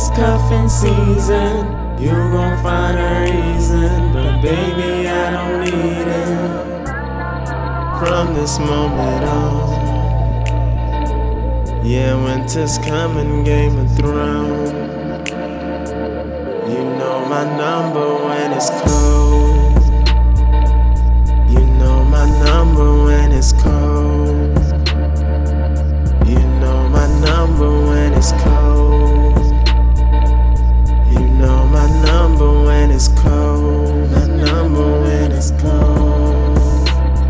it's cuffing season, you gon' find a reason. But baby, I don't need it. From this moment on, yeah, winter's coming, Game of Thrones. You know my number when it's cold. You know my number when it's cold. You know my number when it's cold. You know my number when it's cold. My number when it's cold.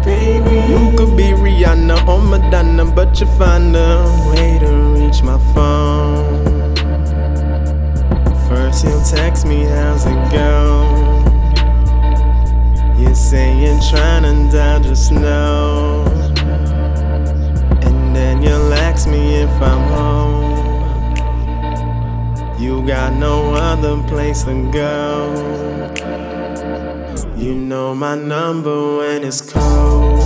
Baby, you could be Rihanna or Madonna, but you find a way to reach my phone. First you'll text me, how's it go? You say you're trying and I just know. And then you'll ask me if I'm home. You got no other place to go. You know my number when it's cold.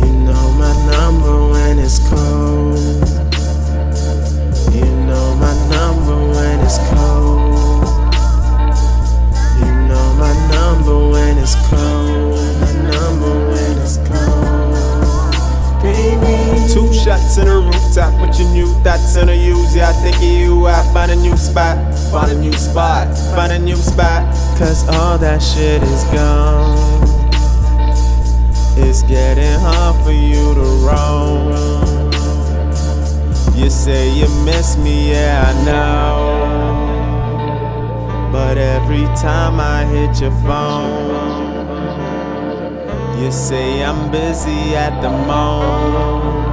You know my number when it's cold. You know my number when it's cold. You know my number when it's cold. My number when it's cold. Baby, 2 shots in a rooftop with your new thoughts and a use. Yeah, I think of you, I find a new spot. Find a new spot, find a new spot. Cause all that shit is gone. It's getting hard for you to roam. You say you miss me, yeah, I know. But every time I hit your phone, you say I'm busy at the moment,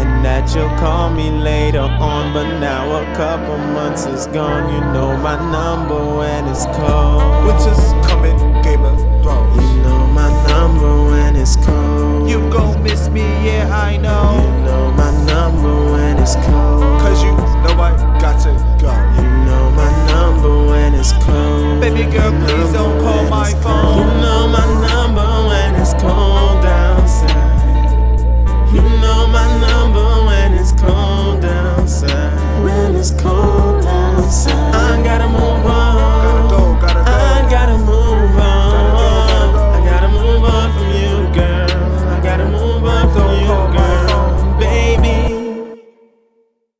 and that you'll call me later on. But now a couple months is gone. You know my number when it's cold. Which is coming, Game of Thrones. You know my number when it's cold. You gon' miss me, yeah, I know. You know my number when it's cold. Cause you know I got to go. You know my number when it's cold. Baby girl, please don't call my phone. You know my number when it's cold outside. You know my number when it's cold outside. When it's cold outside.